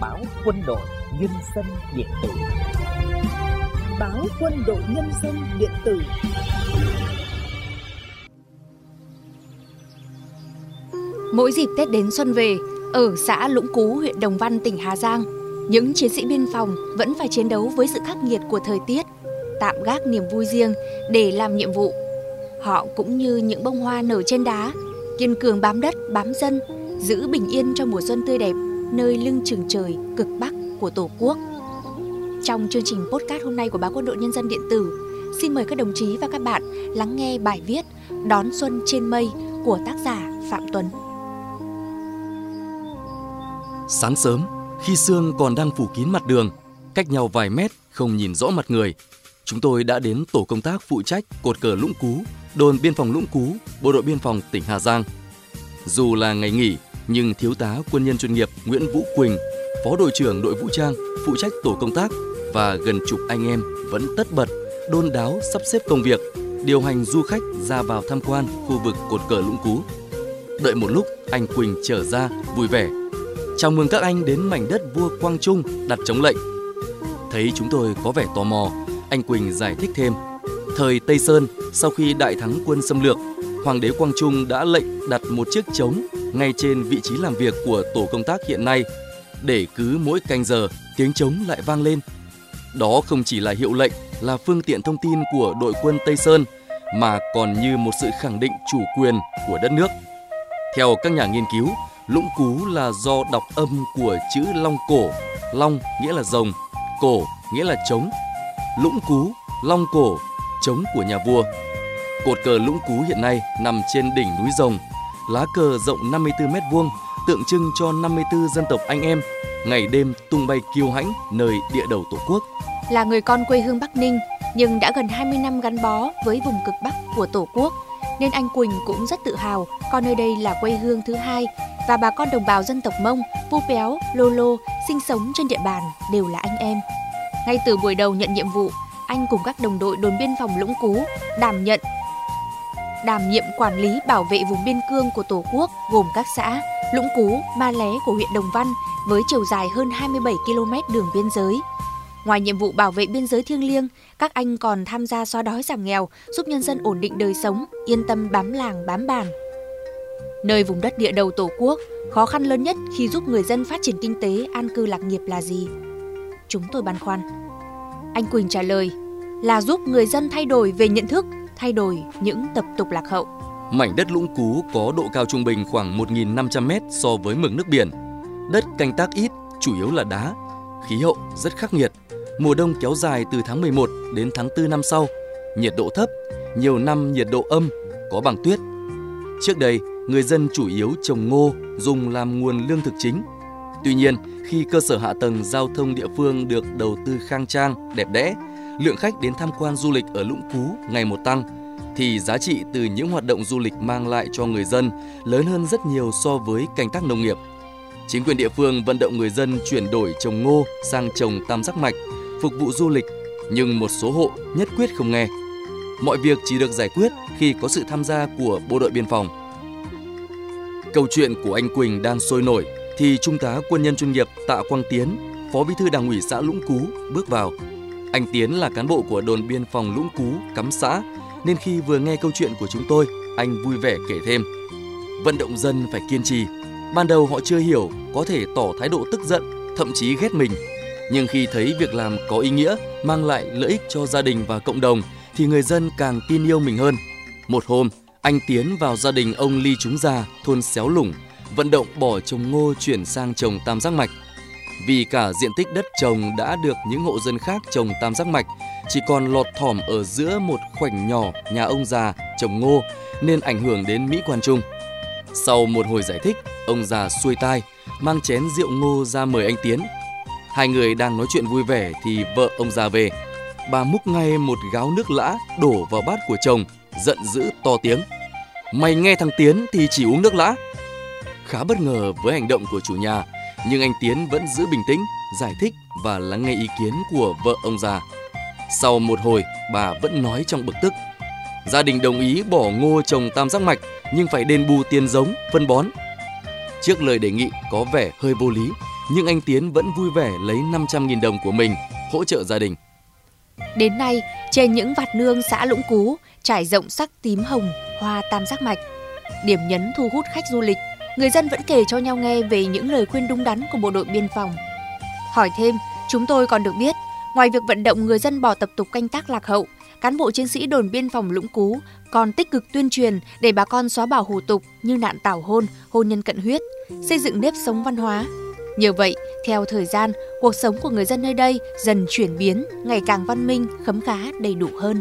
Báo Quân đội Nhân dân điện tử. Báo Quân đội Nhân dân điện tử. Mỗi dịp Tết đến xuân về, ở xã Lũng Cú, huyện Đồng Văn, tỉnh Hà Giang, những chiến sĩ biên phòng vẫn phải chiến đấu với sự khắc nghiệt của thời tiết, tạm gác niềm vui riêng để làm nhiệm vụ. Họ cũng như những bông hoa nở trên đá, kiên cường bám đất, bám dân, giữ bình yên cho mùa xuân tươi đẹp nơi lưng chừng trời cực Bắc của Tổ quốc. Trong chương trình podcast hôm nay của Báo Quân đội Nhân dân điện tử, xin mời các đồng chí và các bạn lắng nghe bài viết Đón xuân trên mây của tác giả Phạm Tuấn. Sáng sớm, khi sương còn đang phủ kín mặt đường, cách nhau vài mét không nhìn rõ mặt người, chúng tôi đã đến tổ công tác phụ trách cột cờ Lũng Cú, đồn biên phòng Lũng Cú, bộ đội biên phòng tỉnh Hà Giang. Dù là ngày nghỉ, nhưng thiếu tá quân nhân chuyên nghiệp Nguyễn Vũ Quỳnh, phó đội trưởng đội vũ trang phụ trách tổ công tác và gần chục anh em vẫn tất bật đôn đáo sắp xếp công việc, điều hành du khách ra vào tham quan khu vực cột cờ Lũng Cú. Đợi một lúc, anh Quỳnh trở ra vui vẻ: "Chào mừng các anh đến mảnh đất vua Quang Trung đặt chống lệnh." Thấy chúng tôi có vẻ tò mò, anh Quỳnh giải thích thêm: "Thời Tây Sơn, sau khi đại thắng quân xâm lược, Hoàng đế Quang Trung đã lệnh đặt một chiếc trống ngay trên vị trí làm việc của tổ công tác hiện nay, để cứ mỗi canh giờ tiếng trống lại vang lên. Đó không chỉ là hiệu lệnh, là phương tiện thông tin của đội quân Tây Sơn, mà còn như một sự khẳng định chủ quyền của đất nước. Theo các nhà nghiên cứu, Lũng Cú là do đọc âm của chữ Long Cổ. Long nghĩa là rồng, cổ nghĩa là trống. Lũng Cú, Long Cổ, trống của nhà vua. Cột cờ Lũng Cú hiện nay nằm trên đỉnh núi Rồng. Lá cờ rộng 54 m², tượng trưng cho 54 dân tộc anh em, ngày đêm tung bay kiêu hãnh nơi địa đầu Tổ quốc." Là người con quê hương Bắc Ninh, nhưng đã gần 20 năm gắn bó với vùng cực Bắc của Tổ quốc, nên anh Quỳnh cũng rất tự hào coi nơi đây là quê hương thứ hai, và bà con đồng bào dân tộc Mông, Pu Péo, Lô Lô sinh sống trên địa bàn đều là anh em. Ngay từ buổi đầu nhận nhiệm vụ, anh cùng các đồng đội đồn biên phòng Lũng Cú đảm nhiệm quản lý bảo vệ vùng biên cương của Tổ quốc gồm các xã Lũng Cú, Ba Lé của huyện Đồng Văn với chiều dài hơn 27 km đường biên giới. Ngoài nhiệm vụ bảo vệ biên giới thiêng liêng, các anh còn tham gia xóa đói giảm nghèo, giúp nhân dân ổn định đời sống, yên tâm bám làng bám bản. Nơi vùng đất địa đầu Tổ quốc, khó khăn lớn nhất khi giúp người dân phát triển kinh tế, an cư lạc nghiệp là gì? Chúng tôi băn khoăn. Anh Quỳnh trả lời là giúp người dân thay đổi về nhận thức, thay đổi những tập tục lạc hậu. Mảnh đất Lũng Cú có độ cao trung bình khoảng 1.500 m so với mực nước biển. Đất canh tác ít, chủ yếu là đá. Khí hậu rất khắc nghiệt. Mùa đông kéo dài từ tháng 11 đến tháng 4 năm sau. Nhiệt độ thấp, nhiều năm nhiệt độ âm, có bằng tuyết. Trước đây, người dân chủ yếu trồng ngô, dùng làm nguồn lương thực chính. Tuy nhiên, khi cơ sở hạ tầng giao thông địa phương được đầu tư khang trang, đẹp đẽ, lượng khách đến tham quan du lịch ở Lũng Cú ngày một tăng, thì giá trị từ những hoạt động du lịch mang lại cho người dân lớn hơn rất nhiều so với canh tác nông nghiệp. Chính quyền địa phương vận động người dân chuyển đổi trồng ngô sang trồng tam giác mạch, phục vụ du lịch, nhưng một số hộ nhất quyết không nghe. Mọi việc chỉ được giải quyết khi có sự tham gia của bộ đội biên phòng. Câu chuyện của anh Quỳnh đang sôi nổi, thì Trung tá quân nhân chuyên nghiệp Tạ Quang Tiến, Phó Bí thư Đảng ủy xã Lũng Cú bước vào. Anh Tiến là cán bộ của đồn biên phòng Lũng Cú cắm xã, nên khi vừa nghe câu chuyện của chúng tôi, anh vui vẻ kể thêm: "Vận động dân phải kiên trì. Ban đầu họ chưa hiểu, có thể tỏ thái độ tức giận, thậm chí ghét mình. Nhưng khi thấy việc làm có ý nghĩa, mang lại lợi ích cho gia đình và cộng đồng, thì người dân càng tin yêu mình hơn. Một hôm, anh Tiến vào gia đình ông Lý Trúng Già, thôn Xéo Lủng, vận động bỏ trồng ngô chuyển sang trồng tam giác mạch. Vì cả diện tích đất trồng đã được những hộ dân khác trồng tam giác mạch, chỉ còn lọt thỏm ở giữa một khoảnh nhỏ nhà ông già trồng ngô, nên ảnh hưởng đến Mỹ Quan Trung. Sau một hồi giải thích, ông già xuôi tai, mang chén rượu ngô ra mời anh Tiến. Hai người đang nói chuyện vui vẻ thì vợ ông già về. Bà múc ngay một gáo nước lã đổ vào bát của chồng, giận dữ to tiếng: "Mày nghe thằng Tiến thì chỉ uống nước lã." Khá bất ngờ với hành động của chủ nhà, nhưng anh Tiến vẫn giữ bình tĩnh, giải thích và lắng nghe ý kiến của vợ ông già. Sau một hồi, bà vẫn nói trong bực tức: "Gia đình đồng ý bỏ ngô trồng tam giác mạch, nhưng phải đền bù tiền giống, phân bón." Trước lời đề nghị có vẻ hơi vô lý, nhưng anh Tiến vẫn vui vẻ lấy 500.000 đồng của mình hỗ trợ gia đình. Đến nay, trên những vạt nương xã Lũng Cú trải rộng sắc tím hồng, hoa tam giác mạch. Điểm nhấn thu hút khách du lịch, người dân vẫn kể cho nhau nghe về những lời khuyên đúng đắn của bộ đội biên phòng. Hỏi thêm, chúng tôi còn được biết, ngoài việc vận động người dân bỏ tập tục canh tác lạc hậu, cán bộ chiến sĩ đồn biên phòng Lũng Cú còn tích cực tuyên truyền để bà con xóa bỏ hủ tục như nạn tảo hôn, hôn nhân cận huyết, xây dựng nếp sống văn hóa. Nhờ vậy, theo thời gian, cuộc sống của người dân nơi đây dần chuyển biến, ngày càng văn minh, khấm khá, đầy đủ hơn.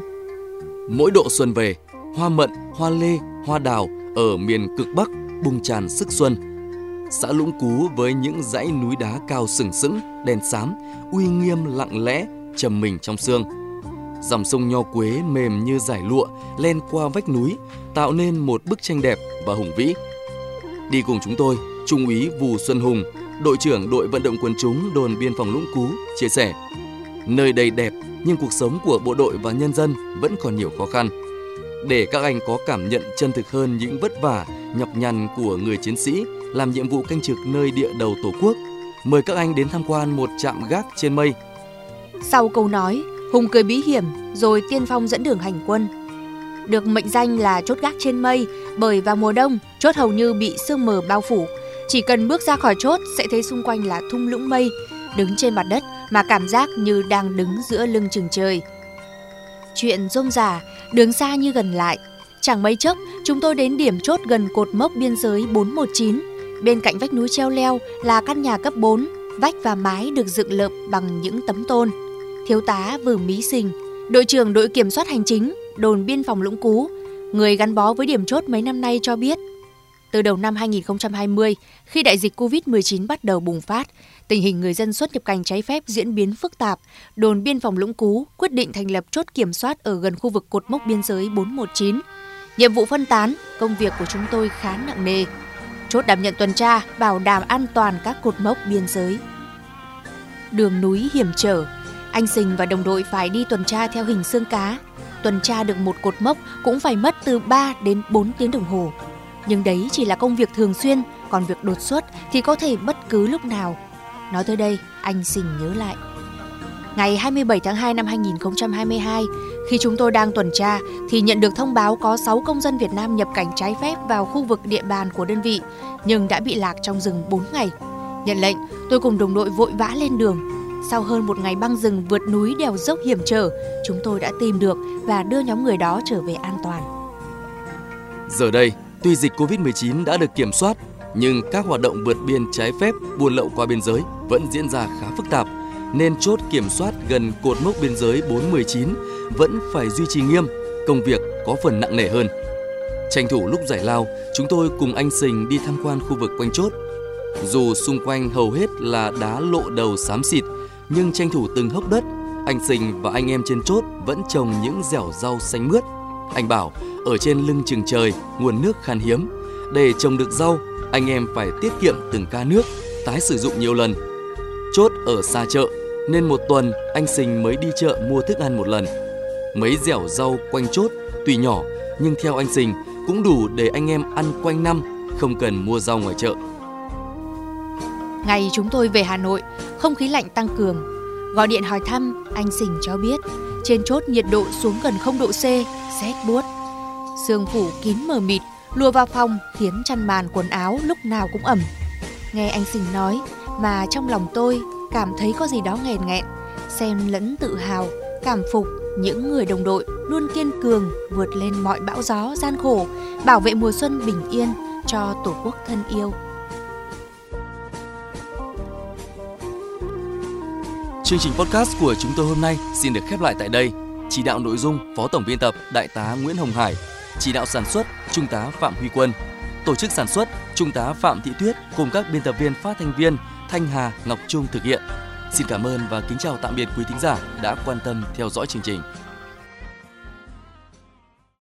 Mỗi độ xuân về, hoa mận, hoa lê, hoa đào ở miền cực Bắc bùng tràn sức xuân. Xã Lũng Cú với những dãy núi đá cao sừng sững, đen xám, uy nghiêm lặng lẽ, trầm mình trong sương. Dòng sông Nho Quế mềm như dải lụa len qua vách núi, tạo nên một bức tranh đẹp và hùng vĩ. Đi cùng chúng tôi, Trung úy Vũ Xuân Hùng, đội trưởng đội vận động quần chúng đồn biên phòng Lũng Cú chia sẻ, nơi đây đẹp nhưng cuộc sống của bộ đội và nhân dân vẫn còn nhiều khó khăn. Để các anh có cảm nhận chân thực hơn những vất vả, nhọc nhằn của người chiến sĩ làm nhiệm vụ canh trực nơi địa đầu Tổ quốc, mời các anh đến tham quan một trạm gác trên mây. Sau câu nói, Hùng cười bí hiểm rồi tiên phong dẫn đường hành quân. Được mệnh danh là chốt gác trên mây bởi vào mùa đông, chốt hầu như bị sương mờ bao phủ. Chỉ cần bước ra khỏi chốt sẽ thấy xung quanh là thung lũng mây, đứng trên mặt đất mà cảm giác như đang đứng giữa lưng chừng trời. Chuyện rôm rả, đường xa như gần lại. Chẳng mấy chốc, chúng tôi đến điểm chốt gần cột mốc biên giới 419. Bên cạnh vách núi treo leo là căn nhà cấp 4, vách và mái được dựng lợp bằng những tấm tôn. Thiếu tá Vừ Mí Sình, đội trưởng đội kiểm soát hành chính, đồn biên phòng Lũng Cú, người gắn bó với điểm chốt mấy năm nay cho biết. Từ đầu năm 2020, khi đại dịch Covid-19 bắt đầu bùng phát, tình hình người dân xuất nhập cảnh trái phép diễn biến phức tạp, đồn biên phòng Lũng Cú quyết định thành lập chốt kiểm soát ở gần khu vực cột mốc biên giới 419. Nhiệm vụ phân tán, công việc của chúng tôi khá nặng nề. Chốt đảm nhận tuần tra, bảo đảm an toàn các cột mốc biên giới. Đường núi hiểm trở, anh Sình và đồng đội phải đi tuần tra theo hình xương cá. Tuần tra được một cột mốc cũng phải mất từ 3 đến 4 tiếng đồng hồ. Nhưng đấy chỉ là công việc thường xuyên, còn việc đột xuất thì có thể bất cứ lúc nào. Nói tới đây, anh Sình nhớ lại. Ngày 27 tháng 2 năm 2022, khi chúng tôi đang tuần tra thì nhận được thông báo có 6 công dân Việt Nam nhập cảnh trái phép vào khu vực địa bàn của đơn vị, nhưng đã bị lạc trong rừng 4 ngày. Nhận lệnh, tôi cùng đồng đội vội vã lên đường. Sau hơn một ngày băng rừng vượt núi đèo dốc hiểm trở, chúng tôi đã tìm được và đưa nhóm người đó trở về an toàn. Giờ đây, tuy dịch Covid-19 đã được kiểm soát, nhưng các hoạt động vượt biên trái phép, buôn lậu qua biên giới vẫn diễn ra khá phức tạp, nên chốt kiểm soát gần cột mốc biên giới 419 vẫn phải duy trì nghiêm, công việc có phần nặng nề hơn. Tranh thủ lúc giải lao, chúng tôi cùng anh Sình đi tham quan khu vực quanh chốt. Dù xung quanh hầu hết là đá lộ đầu xám xịt, nhưng tranh thủ từng hốc đất, anh Sình và anh em trên chốt vẫn trồng những dẻo rau xanh mướt. Anh bảo, ở trên lưng chừng trời, nguồn nước khan hiếm. Để trồng được rau, anh em phải tiết kiệm từng ca nước, tái sử dụng nhiều lần. Chốt ở xa chợ, nên một tuần anh Sình mới đi chợ mua thức ăn một lần. Mấy dẻo rau quanh chốt, tuy nhỏ, nhưng theo anh Sình cũng đủ để anh em ăn quanh năm, không cần mua rau ngoài chợ. Ngày chúng tôi về Hà Nội, không khí lạnh tăng cường. Gọi điện hỏi thăm, anh Sình cho biết, trên chốt nhiệt độ xuống gần 0 độ C, rét buốt. Sương phủ kín mờ mịt, lùa vào phòng khiến chăn màn quần áo lúc nào cũng ẩm. Nghe anh Sình nói mà trong lòng tôi cảm thấy có gì đó nghẹn nghẹn, xen lẫn tự hào, cảm phục những người đồng đội luôn kiên cường vượt lên mọi bão gió gian khổ, bảo vệ mùa xuân bình yên cho Tổ quốc thân yêu. Chương trình podcast của chúng tôi hôm nay xin được khép lại tại đây. Chỉ đạo nội dung Phó Tổng biên tập Đại tá Nguyễn Hồng Hải, chỉ đạo sản xuất Trung tá Phạm Huy Quân, tổ chức sản xuất Trung tá Phạm Thị Tuyết cùng các biên tập viên, phát thanh viên Thanh Hà, Ngọc Trung thực hiện. Xin cảm ơn và kính chào tạm biệt quý thính giả đã quan tâm theo dõi chương trình.